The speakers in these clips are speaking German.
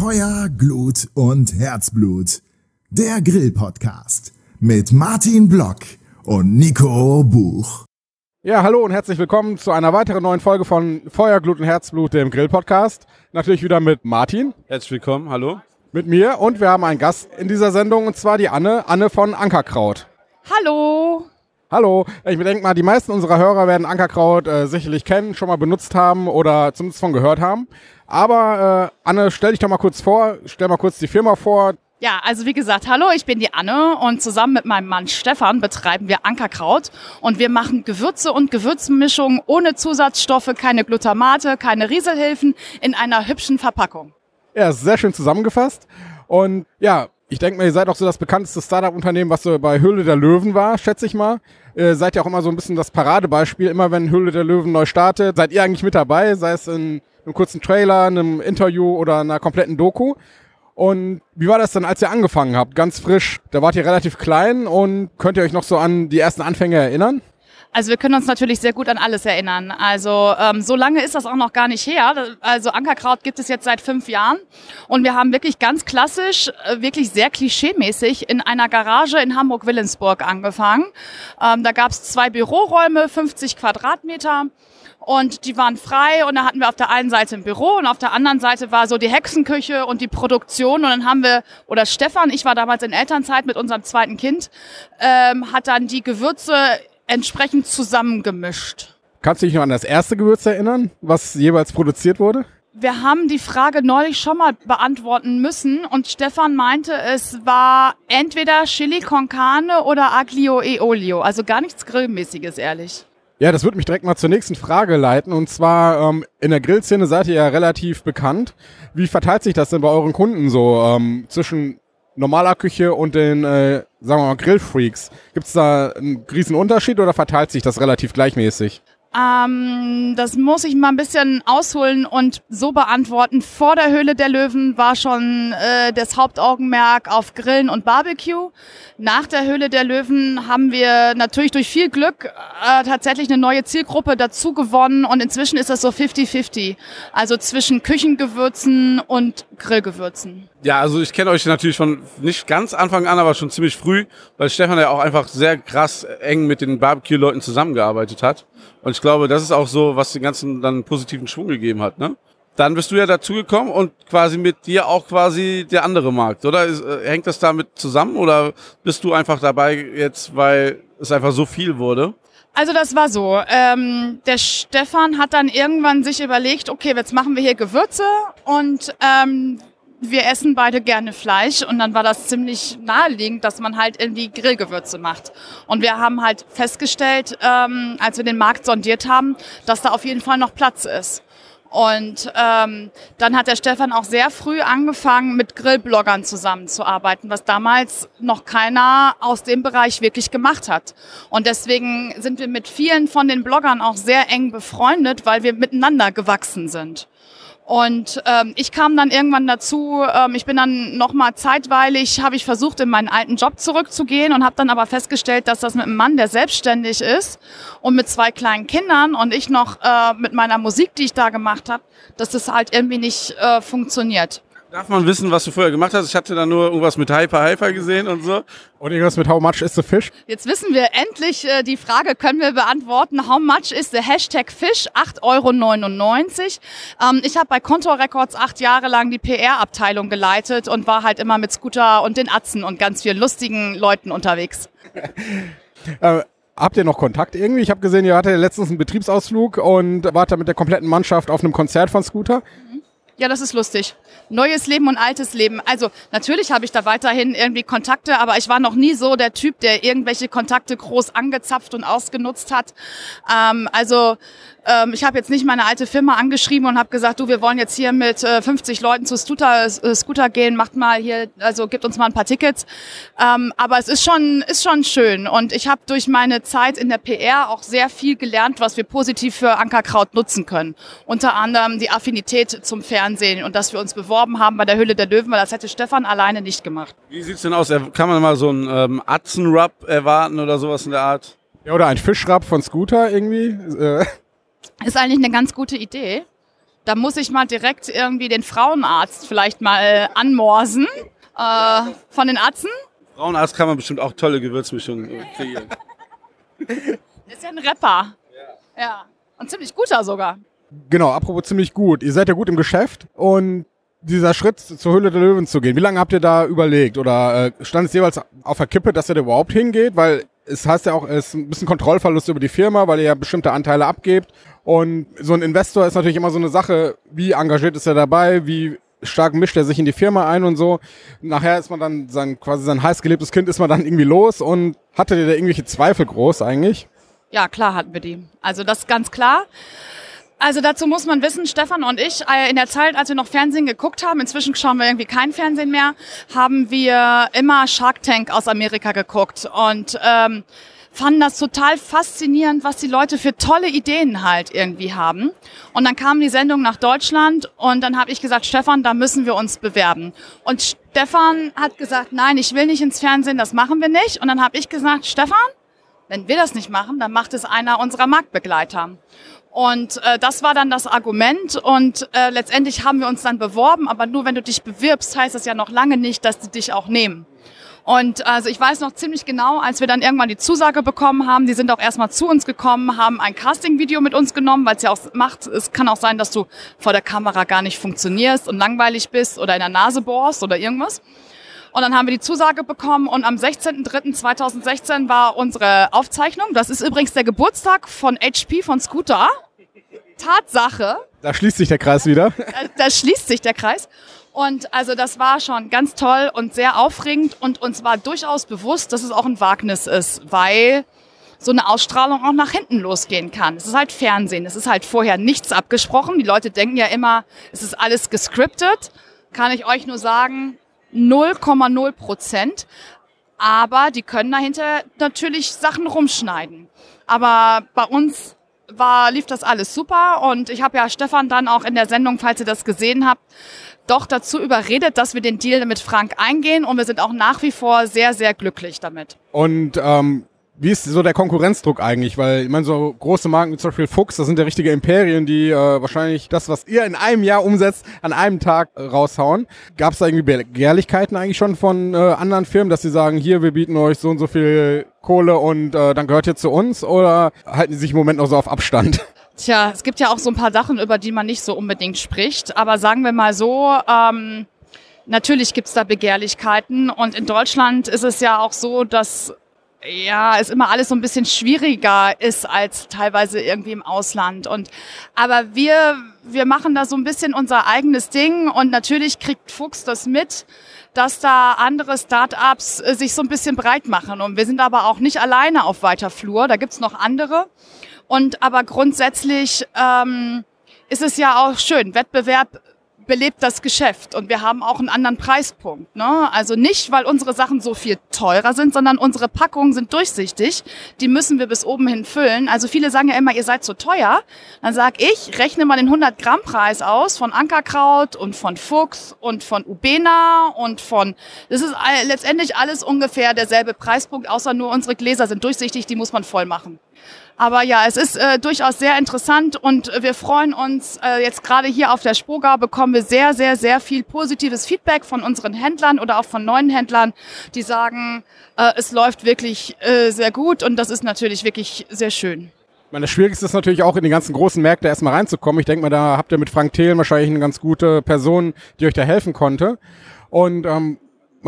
Feuer, Glut und Herzblut. Der Grill-Podcast mit Martin Block und Nico Buch. Ja, hallo und herzlich willkommen zu einer weiteren neuen Folge von Feuer, Glut und Herzblut, dem Grill-Podcast. Natürlich wieder mit Martin. Herzlich willkommen, hallo. Mit mir, und wir haben einen Gast in dieser Sendung, und zwar die Anne, Anne von Ankerkraut. Hallo. Hallo, ich denke mal, die meisten unserer Hörer werden Ankerkraut sicherlich kennen, schon mal benutzt haben oder zumindest von gehört haben. Aber Anne, stell dich doch mal kurz vor, stell mal kurz die Firma vor. Ja, also wie gesagt, hallo, ich bin die Anne und zusammen mit meinem Mann Stefan betreiben wir Ankerkraut. Und wir machen Gewürze und Gewürzmischungen ohne Zusatzstoffe, keine Glutamate, keine Rieselhilfen, in einer hübschen Verpackung. Ja, sehr schön zusammengefasst. Und ja, ich denke mal, ihr seid auch so das bekannteste Startup-Unternehmen, was so bei Höhle der Löwen war, schätze ich mal. Seid ja auch immer so ein bisschen das Paradebeispiel. Immer wenn Höhle der Löwen neu startet, seid ihr eigentlich mit dabei, sei es in einem kurzen Trailer, einem Interview oder einer kompletten Doku. Und wie war das dann, als ihr angefangen habt? Ganz frisch, da wart ihr relativ klein, und könnt ihr euch noch so an die ersten Anfänge erinnern? Also wir können uns natürlich sehr gut an alles erinnern. Also so lange ist das auch noch gar nicht her. Also Ankerkraut gibt es jetzt seit 5 Jahren. Und wir haben wirklich ganz klassisch, wirklich sehr klischeemäßig in einer Garage in Hamburg-Willensburg angefangen. Da gab es 2 Büroräume, 50 Quadratmeter. Und die waren frei, und da hatten wir auf der einen Seite ein Büro und auf der anderen Seite war so die Hexenküche und die Produktion. Und dann haben wir, oder Stefan, ich war damals in Elternzeit mit unserem zweiten Kind, hat dann die Gewürze entsprechend zusammengemischt. Kannst du dich noch an das erste Gewürz erinnern, was jeweils produziert wurde? Wir haben die Frage neulich schon mal beantworten müssen, und Stefan meinte, es war entweder Chili con carne oder Aglio e Olio. Also gar nichts Grillmäßiges, ehrlich. Ja, das würde mich direkt mal zur nächsten Frage leiten, und zwar in der Grillszene seid ihr ja relativ bekannt. Wie verteilt sich das denn bei euren Kunden so zwischen normaler Küche und den, sagen wir mal, Grillfreaks? Gibt es da einen riesen Unterschied oder verteilt sich das relativ gleichmäßig? Das muss ich mal ein bisschen ausholen und so beantworten. Vor der Höhle der Löwen war schon das Hauptaugenmerk auf Grillen und Barbecue. Nach der Höhle der Löwen haben wir natürlich durch viel Glück tatsächlich eine neue Zielgruppe dazu gewonnen, und inzwischen ist das so 50-50. Also zwischen Küchengewürzen und Grillgewürzen. Ja, also ich kenne euch natürlich von nicht ganz Anfang an, aber schon ziemlich früh, weil Stefan ja auch einfach sehr krass eng mit den Barbecue-Leuten zusammengearbeitet hat. Und ich glaube, das ist auch so, was den ganzen dann positiven Schwung gegeben hat, ne? Dann bist du ja dazugekommen und quasi mit dir auch quasi der andere Markt, oder? Hängt das damit zusammen, oder bist du einfach dabei jetzt, weil es einfach so viel wurde? Also das war so, der Stefan hat dann irgendwann sich überlegt, okay, jetzt machen wir hier Gewürze, und wir essen beide gerne Fleisch, und dann war das ziemlich naheliegend, dass man halt irgendwie Grillgewürze macht. Und wir haben halt festgestellt, als wir den Markt sondiert haben, dass da auf jeden Fall noch Platz ist. Und dann hat der Stefan auch sehr früh angefangen, mit Grillbloggern zusammenzuarbeiten, was damals noch keiner aus dem Bereich wirklich gemacht hat. Und deswegen sind wir mit vielen von den Bloggern auch sehr eng befreundet, weil wir miteinander gewachsen sind. Und ich kam dann irgendwann dazu, ich bin dann nochmal zeitweilig, habe ich versucht, in meinen alten Job zurückzugehen, und habe dann aber festgestellt, dass das mit einem Mann, der selbstständig ist und mit 2 kleinen Kindern, und ich noch mit meiner Musik, die ich da gemacht habe, dass das halt irgendwie nicht funktioniert. Darf man wissen, was du vorher gemacht hast? Ich hatte da nur irgendwas mit Hyper Hyper gesehen und so. Und irgendwas mit How much is the fish? Jetzt wissen wir endlich, die Frage können wir beantworten. How much is the Hashtag Fish? 8,99 €. Ich habe bei Kontor Records 8 Jahre lang die PR-Abteilung geleitet und war halt immer mit Scooter und den Atzen und ganz vielen lustigen Leuten unterwegs. Habt ihr noch Kontakt irgendwie? Ich habe gesehen, ihr hattet letztens einen Betriebsausflug und wart da mit der kompletten Mannschaft auf einem Konzert von Scooter. Ja, das ist lustig. Neues Leben und altes Leben. Also natürlich habe ich da weiterhin irgendwie Kontakte, aber ich war noch nie so der Typ, der irgendwelche Kontakte groß angezapft und ausgenutzt hat. Ich habe jetzt nicht meine alte Firma angeschrieben und habe gesagt, du, wir wollen jetzt hier mit 50 Leuten zu Scooter gehen, macht mal hier, also gebt uns mal ein paar Tickets. Aber es ist schon schön, und ich habe durch meine Zeit in der PR auch sehr viel gelernt, was wir positiv für Ankerkraut nutzen können. Unter anderem die Affinität zum Fernsehen. Und dass wir uns beworben haben bei der Höhle der Löwen, weil das hätte Stefan alleine nicht gemacht. Wie sieht's denn aus? Kann man mal so einen Atzen-Rub erwarten oder sowas in der Art? Ja, oder ein Fisch-Rub von Scooter irgendwie? Ist eigentlich eine ganz gute Idee. Da muss ich mal direkt irgendwie den Frauenarzt vielleicht mal anmorsen von den Atzen. Frauenarzt kann man bestimmt auch tolle Gewürzmischungen kreieren. Ist ja ein Rapper. Ja. Ja. Und ziemlich guter sogar. Genau, apropos ziemlich gut. Ihr seid ja gut im Geschäft und dieser Schritt zur Höhle der Löwen zu gehen, wie lange habt ihr da überlegt? Oder stand es jeweils auf der Kippe, dass ihr da überhaupt hingeht? Weil es heißt ja auch, es ist ein bisschen Kontrollverlust über die Firma, weil ihr ja bestimmte Anteile abgebt. Und so ein Investor ist natürlich immer so eine Sache, wie engagiert ist er dabei, wie stark mischt er sich in die Firma ein und so. Nachher ist man dann quasi sein heiß geliebtes Kind ist man dann irgendwie los. Und hattet ihr da irgendwelche Zweifel groß eigentlich? Ja, klar hatten wir die. Also das ist ganz klar. Also dazu muss man wissen, Stefan und ich, in der Zeit, als wir noch Fernsehen geguckt haben, inzwischen schauen wir irgendwie kein Fernsehen mehr, haben wir immer Shark Tank aus Amerika geguckt und fanden das total faszinierend, was die Leute für tolle Ideen halt irgendwie haben. Und dann kam die Sendung nach Deutschland und dann habe ich gesagt, Stefan, da müssen wir uns bewerben. Und Stefan hat gesagt, nein, ich will nicht ins Fernsehen, das machen wir nicht. Und dann habe ich gesagt, Stefan, wenn wir das nicht machen, dann macht es einer unserer Marktbegleiter. Und das war dann das Argument und letztendlich haben wir uns dann beworben, aber nur wenn du dich bewirbst, heißt das ja noch lange nicht, dass die dich auch nehmen. Und also ich weiß noch ziemlich genau, als wir dann irgendwann die Zusage bekommen haben, die sind auch erstmal zu uns gekommen, haben ein Casting-Video mit uns genommen, weil es ja auch macht, es kann auch sein, dass du vor der Kamera gar nicht funktionierst und langweilig bist oder in der Nase bohrst oder irgendwas. Und dann haben wir die Zusage bekommen und am 16.03.2016 war unsere Aufzeichnung. Das ist übrigens der Geburtstag von HP, von Scooter. Tatsache. Da schließt sich der Kreis wieder. Da schließt sich der Kreis. Und also das war schon ganz toll und sehr aufregend und uns war durchaus bewusst, dass es auch ein Wagnis ist, weil so eine Ausstrahlung auch nach hinten losgehen kann. Es ist halt Fernsehen, es ist halt vorher nichts abgesprochen. Die Leute denken ja immer, es ist alles gescriptet. Kann ich euch nur sagen, 0,0%, aber die können dahinter natürlich Sachen rumschneiden. Aber bei uns lief das alles super und ich habe ja Stefan dann auch in der Sendung, falls ihr das gesehen habt, doch dazu überredet, dass wir den Deal mit Frank eingehen und wir sind auch nach wie vor sehr, sehr glücklich damit. Und wie ist so der Konkurrenzdruck eigentlich? Weil, ich meine, so große Marken wie zum Beispiel Fuchs, das sind ja richtige Imperien, die wahrscheinlich das, was ihr in einem Jahr umsetzt, an einem Tag raushauen. Gab es da irgendwie Begehrlichkeiten eigentlich schon von anderen Firmen, dass sie sagen, hier, wir bieten euch so und so viel Kohle und dann gehört ihr zu uns? Oder halten die sich im Moment noch so auf Abstand? Tja, es gibt ja auch so ein paar Sachen, über die man nicht so unbedingt spricht. Aber sagen wir mal so, natürlich gibt's da Begehrlichkeiten. Und in Deutschland ist es ja auch so, dass ja, ist immer alles so ein bisschen schwieriger ist als teilweise irgendwie im Ausland. Aber wir machen da so ein bisschen unser eigenes Ding und natürlich kriegt Fuchs das mit, dass da andere Start-ups sich so ein bisschen breit machen. Und wir sind aber auch nicht alleine auf weiter Flur, da gibt's noch andere. Aber grundsätzlich ist es ja auch schön, Wettbewerb belebt das Geschäft und wir haben auch einen anderen Preispunkt, ne? Also nicht, weil unsere Sachen so viel teurer sind, sondern unsere Packungen sind durchsichtig. Die müssen wir bis oben hin füllen. Also viele sagen ja immer, ihr seid so teuer. Dann sag ich, rechne mal den 100-Gramm-Preis aus von Ankerkraut und von Fuchs und von Ubena und von... Das ist letztendlich alles ungefähr derselbe Preispunkt, außer nur unsere Gläser sind durchsichtig, die muss man voll machen. Aber ja, es ist durchaus sehr interessant und wir freuen uns, jetzt gerade hier auf der Spoga bekommen wir sehr, sehr, sehr viel positives Feedback von unseren Händlern oder auch von neuen Händlern, die sagen, es läuft wirklich sehr gut und das ist natürlich wirklich sehr schön. Ich meine, das Schwierigste ist natürlich auch, in die ganzen großen Märkte erstmal reinzukommen. Ich denke mal, da habt ihr mit Frank Thelen wahrscheinlich eine ganz gute Person, die euch da helfen konnte. Und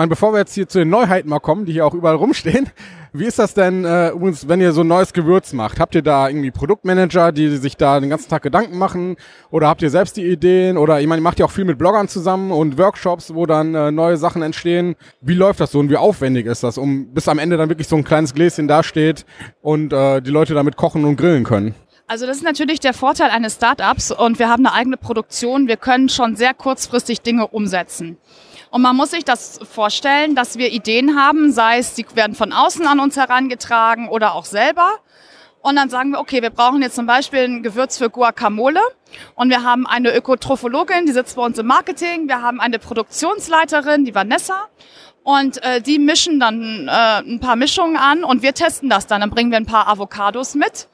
bevor wir jetzt hier zu den Neuheiten mal kommen, die hier auch überall rumstehen, wie ist das denn, übrigens, wenn ihr so ein neues Gewürz macht? Habt ihr da irgendwie Produktmanager, die sich da den ganzen Tag Gedanken machen? Oder habt ihr selbst die Ideen? Oder ich meine, macht ihr auch viel mit Bloggern zusammen und Workshops, wo dann neue Sachen entstehen? Wie läuft das so und wie aufwendig ist das, bis am Ende dann wirklich so ein kleines Gläschen dasteht und die Leute damit kochen und grillen können? Also das ist natürlich der Vorteil eines Startups und wir haben eine eigene Produktion. Wir können schon sehr kurzfristig Dinge umsetzen. Und man muss sich das vorstellen, dass wir Ideen haben, sei es, die werden von außen an uns herangetragen oder auch selber. Und dann sagen wir, okay, wir brauchen jetzt zum Beispiel ein Gewürz für Guacamole. Und wir haben eine Ökotrophologin, die sitzt bei uns im Marketing. Wir haben eine Produktionsleiterin, die Vanessa. Und die mischen dann ein paar Mischungen an und wir testen das dann. Dann bringen wir ein paar Avocados mit.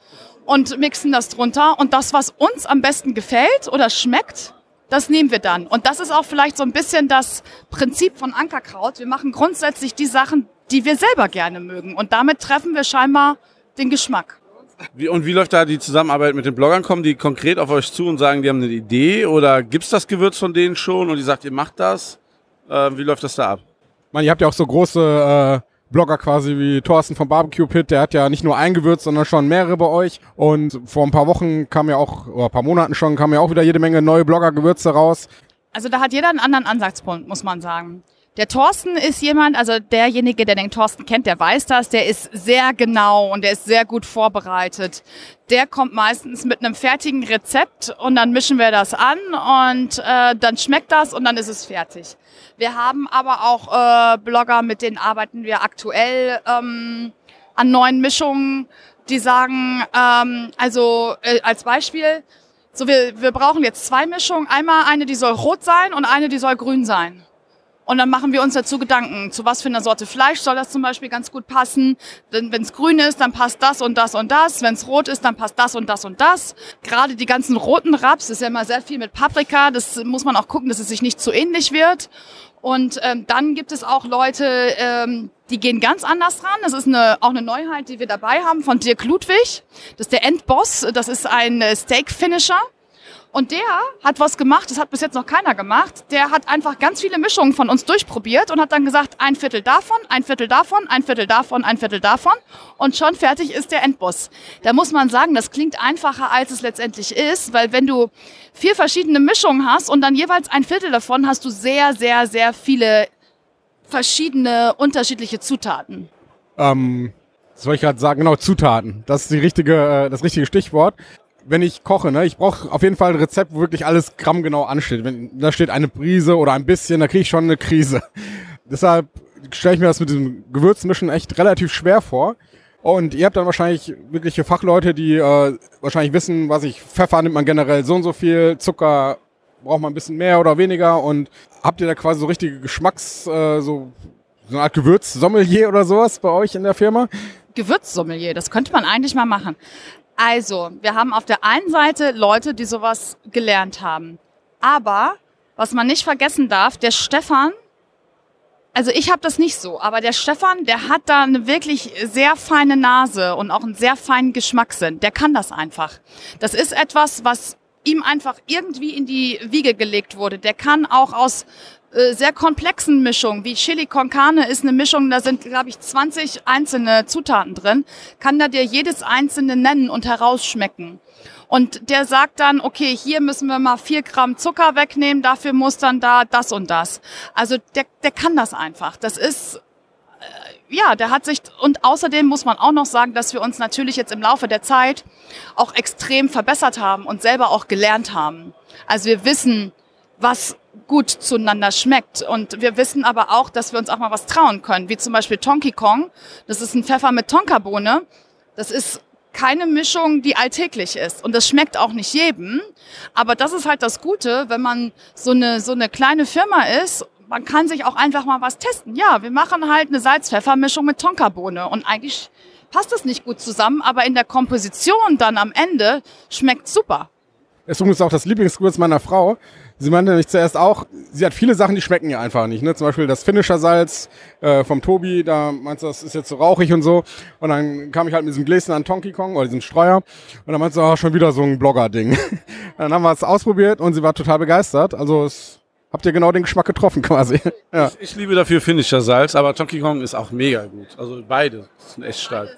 und mixen das drunter. Und das, was uns am besten gefällt oder schmeckt, das nehmen wir dann. Und das ist auch vielleicht so ein bisschen das Prinzip von Ankerkraut. Wir machen grundsätzlich die Sachen, die wir selber gerne mögen. Und damit treffen wir scheinbar den Geschmack. Und wie läuft da die Zusammenarbeit mit den Bloggern? Kommen die konkret auf euch zu und sagen, die haben eine Idee? Oder gibt es das Gewürz von denen schon und ihr sagt, ihr macht das? Wie läuft das da ab? Man, ihr habt ja auch so große Blogger quasi wie Thorsten vom Barbecue Pit. Der hat ja nicht nur ein Gewürz, sondern schon mehrere bei euch. Und vor ein paar Wochen kam ja auch, oder ein paar Monaten schon, kam ja auch wieder jede Menge neue Blogger-Gewürze raus. Also da hat jeder einen anderen Ansatzpunkt, muss man sagen. Der Thorsten ist jemand, also derjenige, der den Thorsten kennt, der weiß das, der ist sehr genau und der ist sehr gut vorbereitet. Der kommt meistens mit einem fertigen Rezept und dann mischen wir das an und dann schmeckt das und dann ist es fertig. Wir haben aber auch Blogger, mit denen arbeiten wir aktuell an neuen Mischungen, die sagen, als Beispiel, so wir brauchen jetzt zwei Mischungen, einmal eine, die soll rot sein und eine, die soll grün sein. Und dann machen wir uns dazu Gedanken, zu was für einer Sorte Fleisch soll das zum Beispiel ganz gut passen. Denn wenn es grün ist, dann passt das und das und das. Wenn es rot ist, dann passt das und das und das. Gerade die ganzen roten Raps, ist ja immer sehr viel mit Paprika. Das muss man auch gucken, dass es sich nicht zu ähnlich wird. Und dann gibt es auch Leute, die gehen ganz anders ran. Das ist auch eine Neuheit, die wir dabei haben von Dirk Ludwig. Das ist der Endboss. Das ist ein Steak-Finisher. Und der hat was gemacht, das hat bis jetzt noch keiner gemacht, der hat einfach ganz viele Mischungen von uns durchprobiert und hat dann gesagt, ein Viertel davon, ein Viertel davon, ein Viertel davon, ein Viertel davon und schon fertig ist der Endboss. Da muss man sagen, das klingt einfacher, als es letztendlich ist, weil wenn du 4 verschiedene Mischungen hast und dann jeweils ein Viertel davon, hast du sehr, sehr, sehr viele verschiedene, unterschiedliche Zutaten. Das wollte ich gerade sagen, genau, Zutaten, das ist das richtige Stichwort. Wenn ich koche, ne, ich brauche auf jeden Fall ein Rezept, wo wirklich alles grammgenau ansteht. Wenn da steht eine Prise oder ein bisschen, da kriege ich schon eine Krise. Deshalb stelle ich mir das mit diesem Gewürzmischen echt relativ schwer vor. Und ihr habt dann wahrscheinlich wirkliche Fachleute, die wahrscheinlich wissen, Pfeffer nimmt man generell so und so viel, Zucker braucht man ein bisschen mehr oder weniger. Und habt ihr da quasi so richtige so eine Art Gewürzsommelier oder sowas bei euch in der Firma? Gewürzsommelier, das könnte man eigentlich mal machen. Also, wir haben auf der einen Seite Leute, die sowas gelernt haben. Aber, was man nicht vergessen darf, der Stefan, also ich habe das nicht so, aber der Stefan, der hat da eine wirklich sehr feine Nase und auch einen sehr feinen Geschmackssinn. Der kann das einfach. Das ist etwas, was ihm einfach irgendwie in die Wiege gelegt wurde. Der kann auch aus sehr komplexen Mischungen, wie Chili con carne ist eine Mischung, da sind, glaube ich, 20 einzelne Zutaten drin, kann da dir jedes einzelne nennen und herausschmecken. Und der sagt dann, okay, hier müssen wir mal 4 Gramm Zucker wegnehmen, dafür muss dann da das und das. Also der kann das einfach. Das ist, der hat sich, und außerdem muss man auch noch sagen, dass wir uns natürlich jetzt im Laufe der Zeit auch extrem verbessert haben und selber auch gelernt haben. Also wir wissen, was gut zueinander schmeckt. Und wir wissen aber auch, dass wir uns auch mal was trauen können, wie zum Beispiel Tonkikong. Das ist ein Pfeffer mit Tonkabohne. Das ist keine Mischung, die alltäglich ist. Und das schmeckt auch nicht jedem. Aber das ist halt das Gute, wenn man so eine kleine Firma ist, man kann sich auch einfach mal was testen. Ja, wir machen halt eine Salz-Pfeffer-Mischung mit Tonkabohne. Und eigentlich passt das nicht gut zusammen, aber in der Komposition dann am Ende schmeckt super. Das ist übrigens auch das Lieblingsgewürz meiner Frau. Sie meinte nämlich zuerst auch, sie hat viele Sachen, die schmecken ihr einfach nicht. Ne? Zum Beispiel das Finisher-Salz vom Tobi, da meinst du, das ist jetzt so rauchig und so. Und dann kam ich halt mit diesem Gläschen an Tonkikong oder diesem Streuer. Und dann meinst du, schon wieder so ein Blogger-Ding. Dann haben wir es ausprobiert und sie war total begeistert. Also habt ihr genau den Geschmack getroffen quasi. Ja. Ich liebe dafür Finisher-Salz, aber Tonkikong ist auch mega gut. Also beide sind echt stark.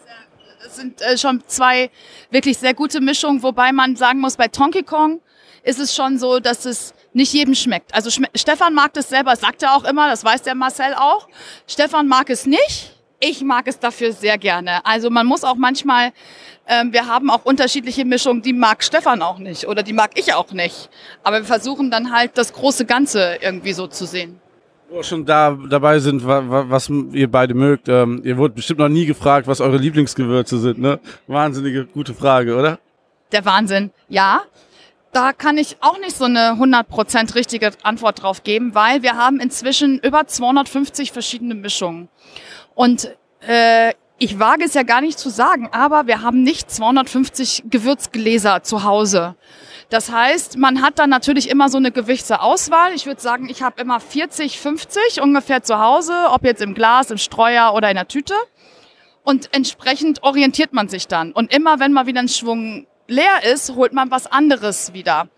Es sind schon 2 wirklich sehr gute Mischungen, wobei man sagen muss, bei Tonkikong ist es schon so, dass es nicht jedem schmeckt. Also Stefan mag das selber, sagt er auch immer, das weiß der Marcel auch. Stefan mag es nicht, ich mag es dafür sehr gerne. Also man muss auch manchmal, wir haben auch unterschiedliche Mischungen, die mag Stefan auch nicht oder die mag ich auch nicht. Aber wir versuchen dann halt das große Ganze irgendwie so zu sehen. Wo schon dabei sind, was ihr beide mögt. Ihr wurdet bestimmt noch nie gefragt, was eure Lieblingsgewürze sind, ne? Wahnsinnige gute Frage, oder? Der Wahnsinn, ja. Da kann ich auch nicht so eine 100% richtige Antwort drauf geben, weil wir haben inzwischen über 250 verschiedene Mischungen. Und Ich wage es ja gar nicht zu sagen, aber wir haben nicht 250 Gewürzgläser zu Hause. Das heißt, man hat dann natürlich immer so eine Gewichtsauswahl. Ich würde sagen, ich habe immer 40, 50 ungefähr zu Hause, ob jetzt im Glas, im Streuer oder in der Tüte. Und entsprechend orientiert man sich dann. Und immer, wenn mal wieder ein Schwung leer ist, holt man was anderes wieder.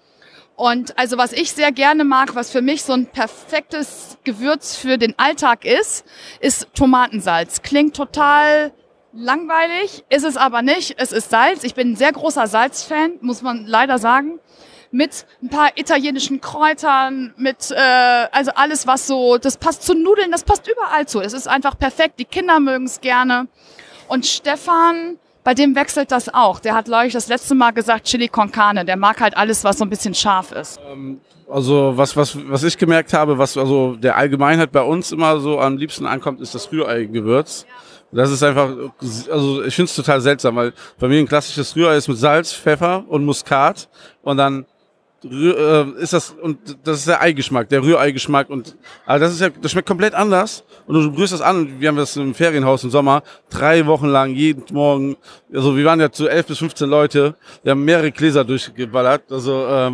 Und also was ich sehr gerne mag, was für mich so ein perfektes Gewürz für den Alltag ist, ist Tomatensalz. Klingt total langweilig, ist es aber nicht. Es ist Salz. Ich bin ein sehr großer Salzfan, muss man leider sagen. Mit ein paar italienischen Kräutern, mit also alles, was so, das passt zu Nudeln, das passt überall zu. Es ist einfach perfekt, die Kinder mögen es gerne. Und Stefan, bei dem wechselt das auch. Der hat, glaube ich, das letzte Mal gesagt, Chili con carne. Der mag halt alles, was so ein bisschen scharf ist. Also was ich gemerkt habe, was also der Allgemeinheit bei uns immer so am liebsten ankommt, ist das Rührei-Gewürz. Das ist einfach, also ich finde es total seltsam, weil bei mir ein klassisches Rührei ist mit Salz, Pfeffer und Muskat. Und dann ist das, und das ist der Eigeschmack, der Rührei-Geschmack. Und also das ist ja, das schmeckt komplett anders. Und du rührst das an, wir haben das im Ferienhaus im Sommer, 3 Wochen lang, jeden Morgen, also wir waren ja zu 11 bis 15 Leute, wir haben mehrere Gläser durchgeballert, also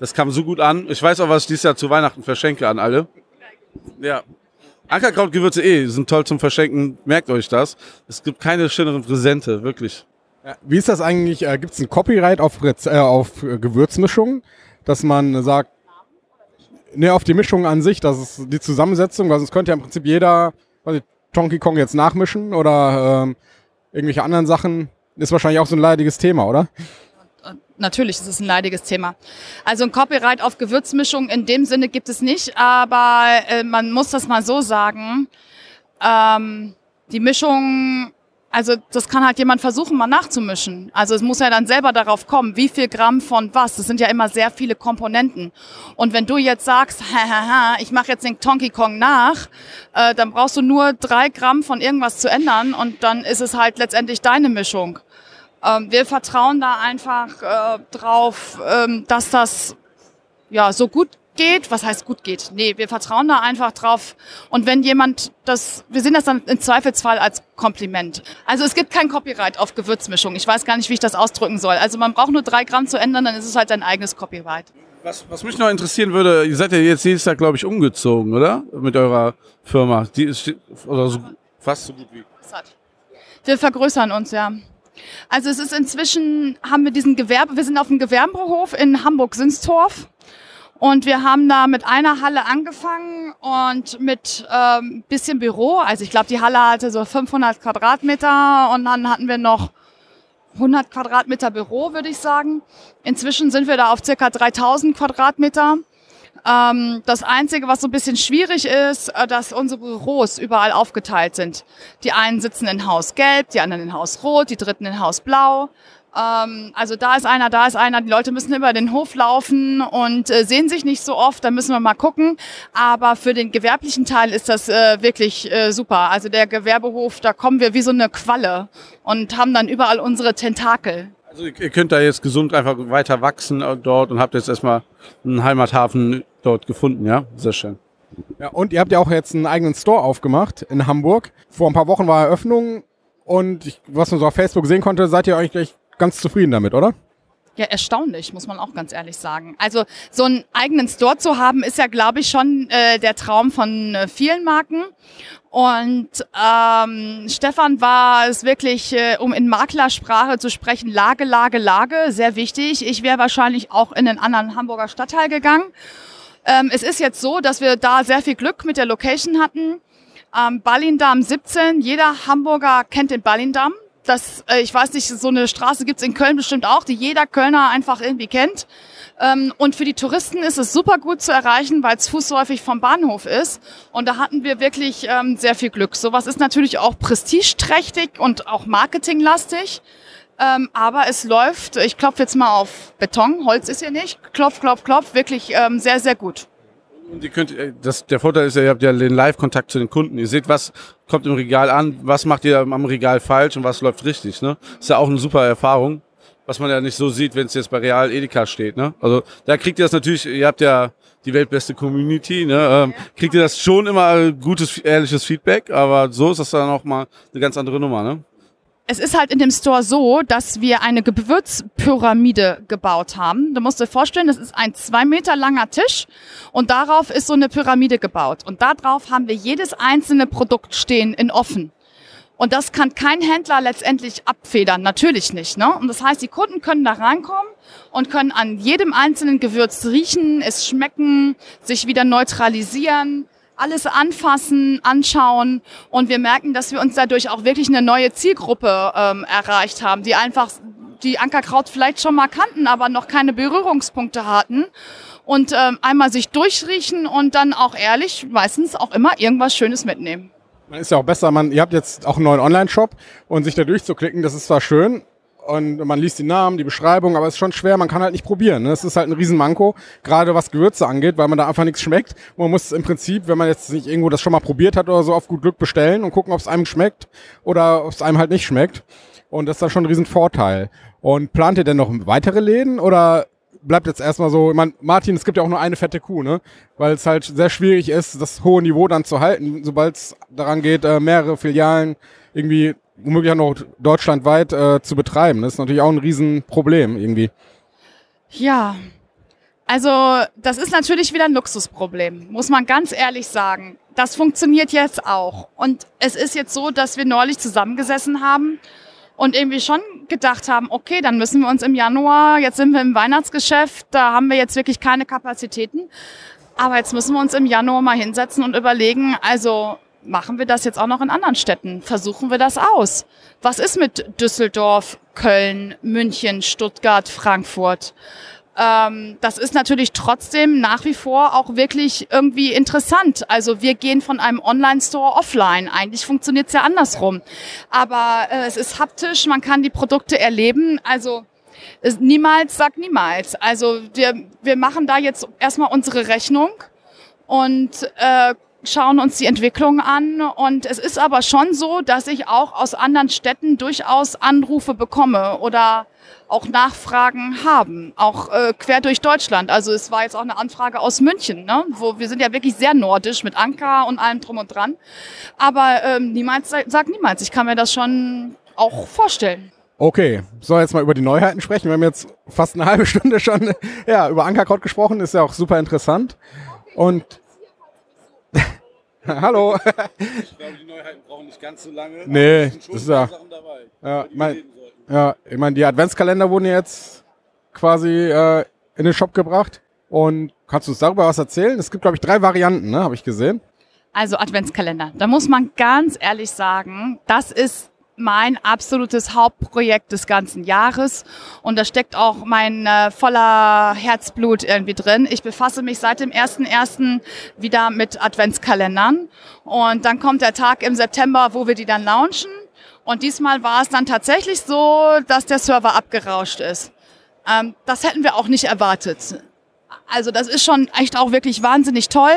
das kam so gut an. Ich weiß auch, was ich dieses Jahr zu Weihnachten verschenke an alle. Ja, Ankerkrautgewürze sind toll zum Verschenken, merkt euch das. Es gibt keine schöneren Präsente, wirklich. Ja, wie ist das eigentlich, gibt es ein Copyright auf Gewürzmischungen, dass man sagt, ne, auf die Mischung an sich, das ist die Zusammensetzung, weil sonst könnte ja im Prinzip jeder Tonkikong jetzt nachmischen oder irgendwelche anderen Sachen. Ist wahrscheinlich auch so ein leidiges Thema, oder? Natürlich ist es ein leidiges Thema. Also ein Copyright auf Gewürzmischung in dem Sinne gibt es nicht, aber man muss das mal so sagen, die Mischung, also das kann halt jemand versuchen, mal nachzumischen. Also es muss ja dann selber darauf kommen, wie viel Gramm von was. Das sind ja immer sehr viele Komponenten. Und wenn du jetzt sagst, ich mache jetzt den Donkey Kong nach, dann brauchst du nur 3 Gramm von irgendwas zu ändern und dann ist es halt letztendlich deine Mischung. Wir vertrauen da einfach drauf, dass das ja so gut geht. Was heißt gut geht? Nee, wir vertrauen da einfach drauf. Und wenn jemand das, wir sehen das dann im Zweifelsfall als Kompliment. Also es gibt kein Copyright auf Gewürzmischung. Ich weiß gar nicht, wie ich das ausdrücken soll. Also man braucht nur 3 Gramm zu ändern, dann ist es halt dein eigenes Copyright. Was mich noch interessieren würde, ihr seid ja jetzt dieses Jahr, glaube ich, umgezogen, oder? Mit eurer Firma. Die ist oder so, fast so gut wie. Wir vergrößern uns, ja. Also es ist inzwischen, haben wir diesen Gewerbe, wir sind auf dem Gewerbehof in Hamburg-Sinstorf. Und wir haben da mit einer Halle angefangen und mit bisschen Büro. Also ich glaube, die Halle hatte so 500 Quadratmeter und dann hatten wir noch 100 Quadratmeter Büro, würde ich sagen. Inzwischen sind wir da auf ca. 3000 Quadratmeter. Das Einzige, was so ein bisschen schwierig ist, dass unsere Büros überall aufgeteilt sind. Die einen sitzen in Haus Gelb, die anderen in Haus Rot, die dritten in Haus Blau. Also da ist einer, die Leute müssen über den Hof laufen und sehen sich nicht so oft, da müssen wir mal gucken, aber für den gewerblichen Teil ist das wirklich super, also der Gewerbehof, da kommen wir wie so eine Qualle und haben dann überall unsere Tentakel. Also ihr könnt da jetzt gesund einfach weiter wachsen dort und habt jetzt erstmal einen Heimathafen dort gefunden, ja, sehr schön. Ja, und ihr habt ja auch jetzt einen eigenen Store aufgemacht in Hamburg, vor ein paar Wochen war Eröffnung und was man so auf Facebook sehen konnte, seid ihr eigentlich gleich ganz zufrieden damit, oder? Ja, erstaunlich, muss man auch ganz ehrlich sagen. Also so einen eigenen Store zu haben, ist ja, glaube ich, schon der Traum von vielen Marken. Und Stefan war es wirklich, um in Maklersprache zu sprechen, Lage, Lage, Lage, sehr wichtig. Ich wäre wahrscheinlich auch in einen anderen Hamburger Stadtteil gegangen. Es ist jetzt so, dass wir da sehr viel Glück mit der Location hatten. Ballindamm 17, jeder Hamburger kennt den Ballindamm. Das, ich weiß nicht, so eine Straße gibt's in Köln bestimmt auch, die jeder Kölner einfach irgendwie kennt. Und für die Touristen ist es super gut zu erreichen, weil es fußläufig vom Bahnhof ist. Und da hatten wir wirklich sehr viel Glück. Sowas ist natürlich auch prestigeträchtig und auch marketinglastig. Aber es läuft, ich klopfe jetzt mal auf Beton, Holz ist hier nicht, klopf, klopf, klopf, wirklich sehr, sehr gut. Und ihr könnt, der Vorteil ist ja, ihr habt ja den Live-Kontakt zu den Kunden. Ihr seht, was kommt im Regal an, was macht ihr am Regal falsch und was läuft richtig, ne? Ist ja auch eine super Erfahrung, was man ja nicht so sieht, wenn es jetzt bei Real Edeka steht, ne? Also da kriegt ihr das natürlich, ihr habt ja die weltbeste Community, ne? Kriegt ihr das schon immer gutes, ehrliches Feedback, aber so ist das dann auch mal eine ganz andere Nummer, ne? Es ist halt in dem Store so, dass wir eine Gewürzpyramide gebaut haben. Du musst dir vorstellen, das ist ein 2 Meter langer Tisch und darauf ist so eine Pyramide gebaut. Und darauf haben wir jedes einzelne Produkt stehen in offen. Und das kann kein Händler letztendlich abfedern, natürlich nicht, ne? Und das heißt, die Kunden können da reinkommen und können an jedem einzelnen Gewürz riechen, es schmecken, sich wieder neutralisieren, alles anfassen, anschauen, und wir merken, dass wir uns dadurch auch wirklich eine neue Zielgruppe erreicht haben, die einfach die Ankerkraut vielleicht schon mal kannten, aber noch keine Berührungspunkte hatten, und einmal sich durchriechen und dann auch ehrlich meistens auch immer irgendwas Schönes mitnehmen. Man ist ja auch besser, ihr habt jetzt auch einen neuen Online-Shop, und sich da durchzuklicken, das ist zwar schön, und man liest die Namen, die Beschreibung, aber es ist schon schwer, man kann halt nicht probieren. Ne? Das ist halt ein Riesenmanko, gerade was Gewürze angeht, weil man da einfach nichts schmeckt. Man muss im Prinzip, wenn man jetzt nicht irgendwo das schon mal probiert hat oder so, auf gut Glück bestellen und gucken, ob es einem schmeckt oder ob es einem halt nicht schmeckt. Und das ist da schon ein Riesenvorteil. Und plant ihr denn noch weitere Läden oder bleibt jetzt erstmal so? Ich meine, Martin, es gibt ja auch nur eine fette Kuh, ne? Weil es halt sehr schwierig ist, das hohe Niveau dann zu halten, sobald es daran geht, mehrere Filialen irgendwie womöglich auch noch deutschlandweit zu betreiben. Das ist natürlich auch ein Riesenproblem irgendwie. Ja, also das ist natürlich wieder ein Luxusproblem, muss man ganz ehrlich sagen. Das funktioniert jetzt auch. Und es ist jetzt so, dass wir neulich zusammengesessen haben und irgendwie schon gedacht haben, okay, dann müssen wir uns im Januar, jetzt sind wir im Weihnachtsgeschäft, da haben wir jetzt wirklich keine Kapazitäten, aber jetzt müssen wir uns im Januar mal hinsetzen und überlegen, also machen wir das jetzt auch noch in anderen Städten? Versuchen wir das aus? Was ist mit Düsseldorf, Köln, München, Stuttgart, Frankfurt? Das ist natürlich trotzdem nach wie vor auch wirklich irgendwie interessant. Also wir gehen von einem Online-Store offline. Eigentlich funktioniert es ja andersrum. Aber es ist haptisch, man kann die Produkte erleben. Also niemals sagt niemals. Also wir machen da jetzt erstmal unsere Rechnung und schauen uns die Entwicklung an, und es ist aber schon so, dass ich auch aus anderen Städten durchaus Anrufe bekomme oder auch Nachfragen haben, auch quer durch Deutschland. Also es war jetzt auch eine Anfrage aus München, ne? Wo wir sind ja wirklich sehr nordisch mit Anker und allem drum und dran, aber niemals sagt niemals, ich kann mir das schon auch vorstellen. Okay, soll jetzt mal über die Neuheiten sprechen, wir haben jetzt fast eine halbe Stunde schon ja, über Ankerkraut gesprochen, ist ja auch super interessant, und hallo. Ich glaube, die Neuheiten brauchen nicht ganz so lange. Nee, das ist ja. Sachen dabei, ich meine, die Adventskalender wurden jetzt quasi in den Shop gebracht. Und kannst du uns darüber was erzählen? Es gibt, glaube ich, 3 Varianten, ne? Habe ich gesehen. Also Adventskalender, da muss man ganz ehrlich sagen, das ist mein absolutes Hauptprojekt des ganzen Jahres, und da steckt auch mein voller Herzblut irgendwie drin. Ich befasse mich seit dem 1.1. wieder mit Adventskalendern, und dann kommt der Tag im September, wo wir die dann launchen, und diesmal war es dann tatsächlich so, dass der Server abgerauscht ist. Das hätten wir auch nicht erwartet. Also das ist schon echt auch wirklich wahnsinnig toll.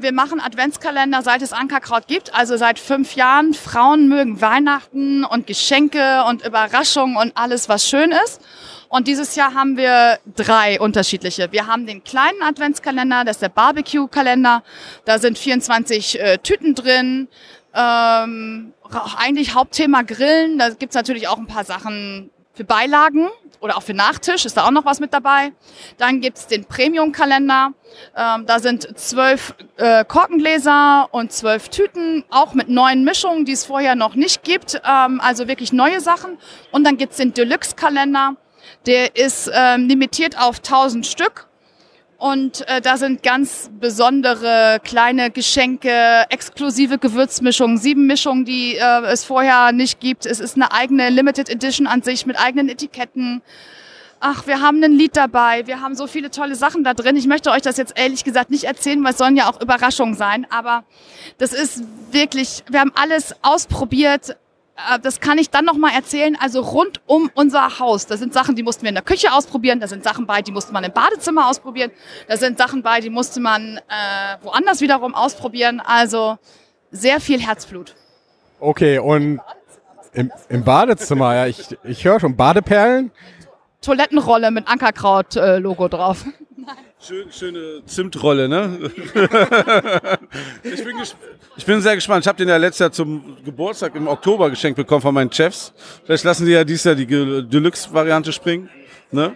Wir machen Adventskalender, seit es Ankerkraut gibt, also seit 5 Jahren. Frauen mögen Weihnachten und Geschenke und Überraschungen und alles, was schön ist. Und dieses Jahr haben wir 3 unterschiedliche. Wir haben den kleinen Adventskalender, das ist der Barbecue-Kalender. Da sind 24 Tüten drin. Eigentlich Hauptthema Grillen. Da gibt's natürlich auch ein paar Sachen für Beilagen oder auch für Nachtisch, ist da auch noch was mit dabei. Dann gibt's den Premium-Kalender. Da sind 12 Korkengläser und 12 Tüten, auch mit neuen Mischungen, die es vorher noch nicht gibt. Also wirklich neue Sachen. Und dann gibt's den Deluxe-Kalender. Der ist limitiert auf 1000 Stück. Und da sind ganz besondere kleine Geschenke, exklusive Gewürzmischungen, 7 Mischungen, die es vorher nicht gibt. Es ist eine eigene Limited Edition an sich mit eigenen Etiketten. Ach, wir haben ein Lied dabei, wir haben so viele tolle Sachen da drin. Ich möchte euch das jetzt ehrlich gesagt nicht erzählen, weil es sollen ja auch Überraschungen sein. Aber das ist wirklich, wir haben alles ausprobiert. Das kann ich dann nochmal erzählen, also rund um unser Haus. Da sind Sachen, die mussten wir in der Küche ausprobieren, da sind Sachen bei, die musste man im Badezimmer ausprobieren, da sind Sachen bei, die musste man woanders wiederum ausprobieren. Also sehr viel Herzblut. Okay, und im Badezimmer, ja, ich höre schon Badeperlen. Toilettenrolle mit Ankerkraut-Logo drauf. Schöne Zimtrolle, ne? Ich bin sehr gespannt. Ich habe den ja letztes Jahr zum Geburtstag im Oktober geschenkt bekommen von meinen Chefs. Vielleicht lassen die ja dieses Jahr die Deluxe-Variante springen, ne?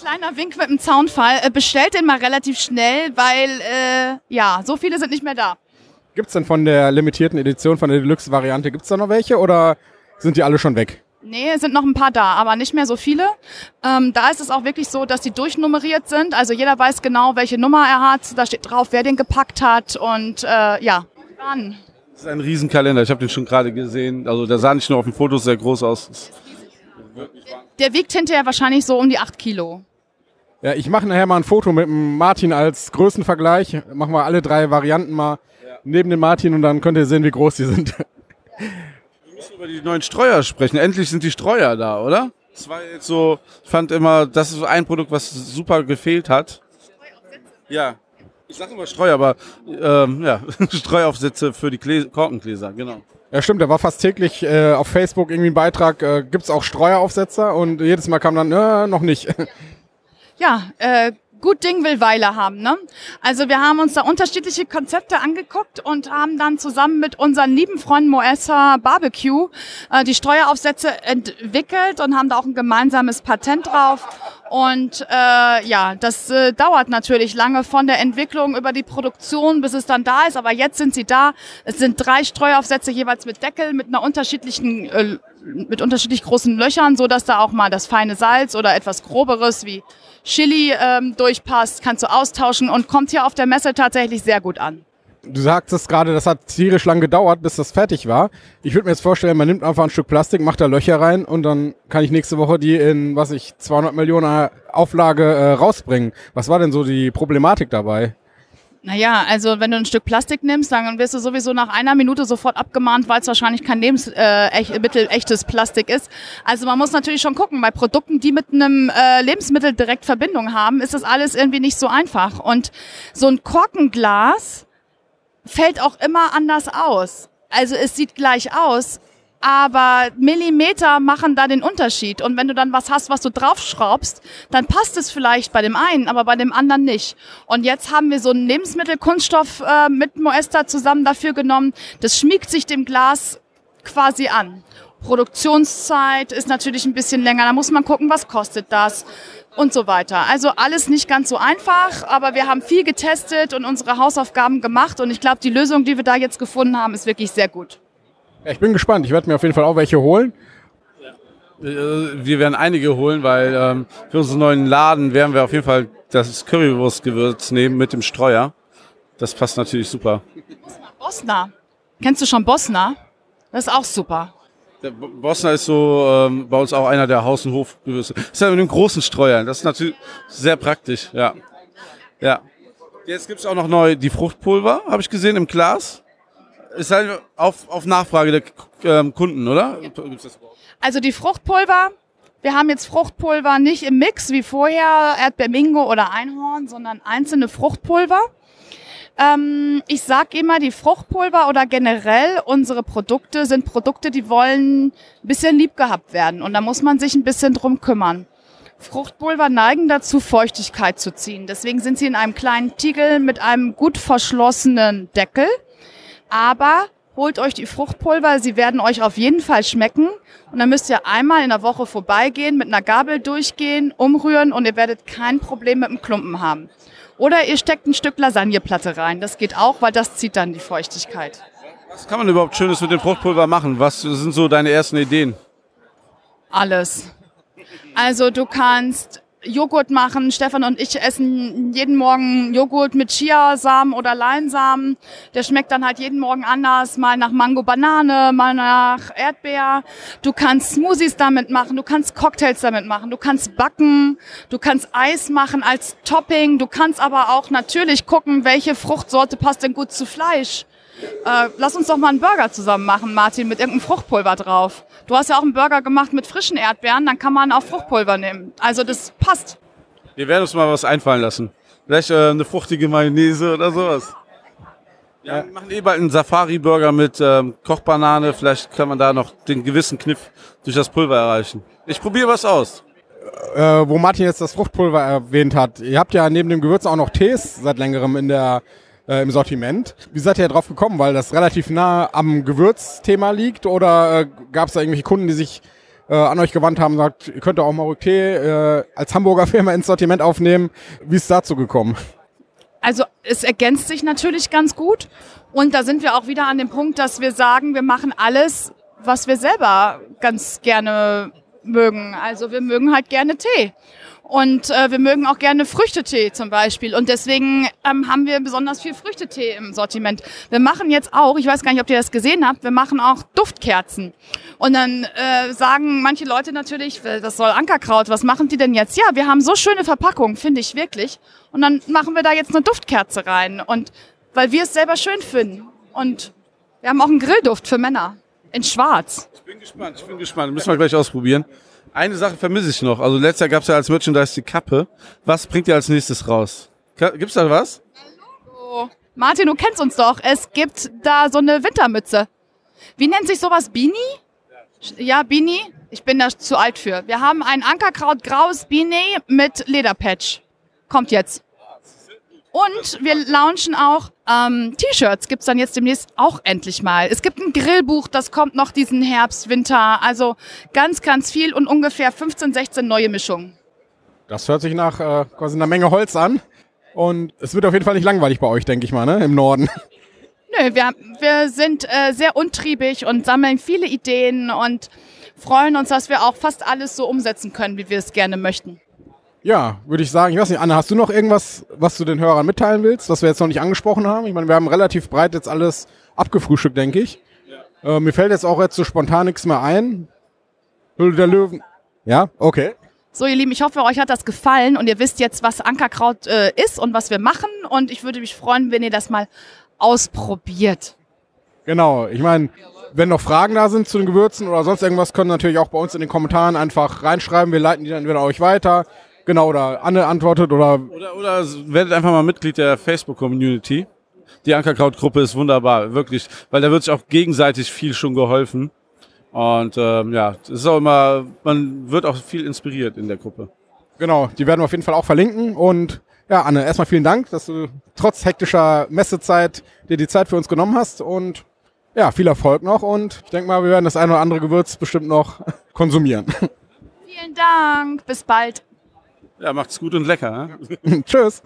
Kleiner Wink mit dem Zaunfall. Bestellt den mal relativ schnell, weil ja, so viele sind nicht mehr da. Gibt es denn von der limitierten Edition, von der Deluxe-Variante, gibt es da noch welche oder sind die alle schon weg? Nee, sind noch ein paar da, aber nicht mehr so viele. Da ist es auch wirklich so, dass die durchnummeriert sind. Also jeder weiß genau, welche Nummer er hat. Da steht drauf, wer den gepackt hat und ja. Das ist ein Riesenkalender. Ich habe den schon gerade gesehen. Also der sah nicht nur auf dem Foto sehr groß aus. Der wiegt hinterher wahrscheinlich so um die 8 Kilo. Ja, ich mache nachher mal ein Foto mit dem Martin als Größenvergleich. Machen wir alle drei Varianten mal neben dem Martin und dann könnt ihr sehen, wie groß die sind. Ja. Wir müssen über die neuen Streuer sprechen. Endlich sind die Streuer da, oder? Das war jetzt so, ich fand immer, das ist ein Produkt, was super gefehlt hat. Ja, ich sage immer Streuer, aber ja, Streuaufsätze für die Korkengläser, genau. Ja stimmt, da war fast täglich auf Facebook irgendwie ein Beitrag, gibt es auch Streueraufsätze? Und jedes Mal kam dann, noch nicht. Ja, gut Ding will Weile haben, ne? Also wir haben uns da unterschiedliche Konzepte angeguckt und haben dann zusammen mit unseren lieben Freunden Moesta Barbecue die Streueraufsätze entwickelt und haben da auch ein gemeinsames Patent drauf. Und ja, das dauert natürlich lange von der Entwicklung über die Produktion, bis es dann da ist. Aber jetzt sind sie da. Es sind 3 Streuaufsätze jeweils mit Deckel, mit einer unterschiedlich großen Löchern, so dass da auch mal das feine Salz oder etwas Groberes wie Chili durchpasst, kannst du austauschen und kommt hier auf der Messe tatsächlich sehr gut an. Du sagtest gerade, das hat tierisch lang gedauert, bis das fertig war. Ich würde mir jetzt vorstellen, man nimmt einfach ein Stück Plastik, macht da Löcher rein und dann kann ich nächste Woche die in, 200 Millionen Auflage rausbringen. Was war denn so die Problematik dabei? Naja, also wenn du ein Stück Plastik nimmst, dann wirst du sowieso nach einer Minute sofort abgemahnt, weil es wahrscheinlich kein echtes Plastik ist. Also man muss natürlich schon gucken, bei Produkten, die mit einem Lebensmittel direkt Verbindung haben, ist das alles irgendwie nicht so einfach. Und so ein Korkenglas fällt auch immer anders aus. Also es sieht gleich aus, aber Millimeter machen da den Unterschied. Und wenn du dann was hast, was du draufschraubst, dann passt es vielleicht bei dem einen, aber bei dem anderen nicht. Und jetzt haben wir so einen Lebensmittelkunststoff mit Moesta zusammen dafür genommen. Das schmiegt sich dem Glas quasi an. Produktionszeit ist natürlich ein bisschen länger. Da muss man gucken, was kostet das und so weiter. Also alles nicht ganz so einfach, aber wir haben viel getestet und unsere Hausaufgaben gemacht. Und ich glaube, die Lösung, die wir da jetzt gefunden haben, ist wirklich sehr gut. Ja, ich bin gespannt. Ich werde mir auf jeden Fall auch welche holen. Wir werden einige holen, weil für unseren neuen Laden werden wir auf jeden Fall das Currywurstgewürz nehmen mit dem Streuer. Das passt natürlich super. Bosna. Kennst du schon Bosna? Das ist auch super. Der Bosna ist so bei uns auch einer der Haus- und Hofgewürze. Das ist ja mit dem großen Streuer. Das ist natürlich sehr praktisch. Ja. Ja. Jetzt gibt es auch noch neu die Fruchtpulver, habe ich gesehen, im Glas. Ist halt auf Nachfrage der Kunden, oder? Ja. Also die Fruchtpulver, wir haben jetzt Fruchtpulver nicht im Mix wie vorher, Erdbeermingo oder Einhorn, sondern einzelne Fruchtpulver. Ich sage immer, die Fruchtpulver oder generell unsere Produkte sind Produkte, die wollen ein bisschen lieb gehabt werden. Und da muss man sich ein bisschen drum kümmern. Fruchtpulver neigen dazu, Feuchtigkeit zu ziehen. Deswegen sind sie in einem kleinen Tiegel mit einem gut verschlossenen Deckel. Aber holt euch die Fruchtpulver, sie werden euch auf jeden Fall schmecken. Und dann müsst ihr einmal in der Woche vorbeigehen, mit einer Gabel durchgehen, umrühren und ihr werdet kein Problem mit dem Klumpen haben. Oder ihr steckt ein Stück Lasagneplatte rein, das geht auch, weil das zieht dann die Feuchtigkeit. Was kann man überhaupt Schönes mit dem Fruchtpulver machen? Was sind so deine ersten Ideen? Alles. Also du kannst Joghurt machen. Stefan und ich essen jeden Morgen Joghurt mit Chiasamen oder Leinsamen. Der schmeckt dann halt jeden Morgen anders, mal nach Mango-Banane, mal nach Erdbeer. Du kannst Smoothies damit machen, du kannst Cocktails damit machen, du kannst backen, du kannst Eis machen als Topping. Du kannst aber auch natürlich gucken, welche Fruchtsorte passt denn gut zu Fleisch. Lass uns doch mal einen Burger zusammen machen, Martin, mit irgendeinem Fruchtpulver drauf. Du hast ja auch einen Burger gemacht mit frischen Erdbeeren, dann kann man auch Fruchtpulver nehmen. Also das passt. Wir werden uns mal was einfallen lassen. Vielleicht eine fruchtige Mayonnaise oder sowas. Ja, wir machen eh bald einen Safari-Burger mit Kochbanane. Vielleicht kann man da noch den gewissen Kniff durch das Pulver erreichen. Ich probiere was aus. wo Martin jetzt das Fruchtpulver erwähnt hat, ihr habt ja neben dem Gewürz auch noch Tees seit längerem in der, im Sortiment. Wie seid ihr drauf gekommen? Weil das relativ nah am Gewürzthema liegt, oder gab es da irgendwelche Kunden, die sich an euch gewandt haben und sagt, ihr könnt auch mal Rück-Tee als Hamburger Firma ins Sortiment aufnehmen. Wie ist es dazu gekommen? Also es ergänzt sich natürlich ganz gut, und da sind wir auch wieder an dem Punkt, dass wir sagen, wir machen alles, was wir selber ganz gerne mögen. Also wir mögen halt gerne Tee, und wir mögen auch gerne Früchtetee zum Beispiel, und deswegen haben wir besonders viel Früchtetee im Sortiment. Wir machen jetzt auch, ich weiß gar nicht, ob ihr das gesehen habt, wir machen auch Duftkerzen, und dann sagen manche Leute natürlich, das soll Ankerkraut, was machen die denn jetzt? Ja, wir haben so schöne Verpackungen, finde ich wirklich, und dann machen wir da jetzt eine Duftkerze rein, und weil wir es selber schön finden, und wir haben auch einen Grillduft für Männer. In schwarz. Ich bin gespannt. Müssen wir gleich ausprobieren. Eine Sache vermisse ich noch. Also letztes Jahr gab es ja als Merchandise die Kappe. Was bringt ihr als nächstes raus? Gibt's da was? Hallo. Martin, du kennst uns doch. Es gibt da so eine Wintermütze. Wie nennt sich sowas? Beanie? Ja, Beanie. Ich bin da zu alt für. Wir haben ein Ankerkraut-graues Beanie mit Lederpatch. Kommt jetzt. Und wir launchen auch T-Shirts, gibt's dann jetzt demnächst auch endlich mal. Es gibt ein Grillbuch, das kommt noch diesen Herbst, Winter. Also ganz, ganz viel und ungefähr 15, 16 neue Mischungen. Das hört sich nach quasi einer Menge Holz an. Und es wird auf jeden Fall nicht langweilig bei euch, denke ich mal, ne? Im Norden. Nö, wir sind sehr untriebig und sammeln viele Ideen und freuen uns, dass wir auch fast alles so umsetzen können, wie wir es gerne möchten. Ja, würde ich sagen. Ich weiß nicht, Anne, hast du noch irgendwas, was du den Hörern mitteilen willst, was wir jetzt noch nicht angesprochen haben? Ich meine, wir haben relativ breit jetzt alles abgefrühstückt, denke ich. Ja. Mir fällt jetzt so spontan nichts mehr ein. Höhle der Löwen. Ja, okay. So, ihr Lieben, ich hoffe, euch hat das gefallen und ihr wisst jetzt, was Ankerkraut ist und was wir machen. Und ich würde mich freuen, wenn ihr das mal ausprobiert. Genau, ich meine, wenn noch Fragen da sind zu den Gewürzen oder sonst irgendwas, können natürlich auch bei uns in den Kommentaren einfach reinschreiben. Wir leiten die dann wieder euch weiter. Genau, oder Anne antwortet, oder werdet einfach mal Mitglied der Facebook-Community. Die Ankerkraut-Gruppe ist wunderbar, wirklich, weil da wird sich auch gegenseitig viel schon geholfen. Und ja, es ist auch immer, man wird auch viel inspiriert in der Gruppe. Genau, die werden wir auf jeden Fall auch verlinken. Und ja, Anne, erstmal vielen Dank, dass du trotz hektischer Messezeit dir die Zeit für uns genommen hast. Und ja, viel Erfolg noch. Und ich denke mal, wir werden das ein oder andere Gewürz bestimmt noch konsumieren. Vielen Dank, bis bald. Ja, macht's gut und lecker. Ne? Tschüss.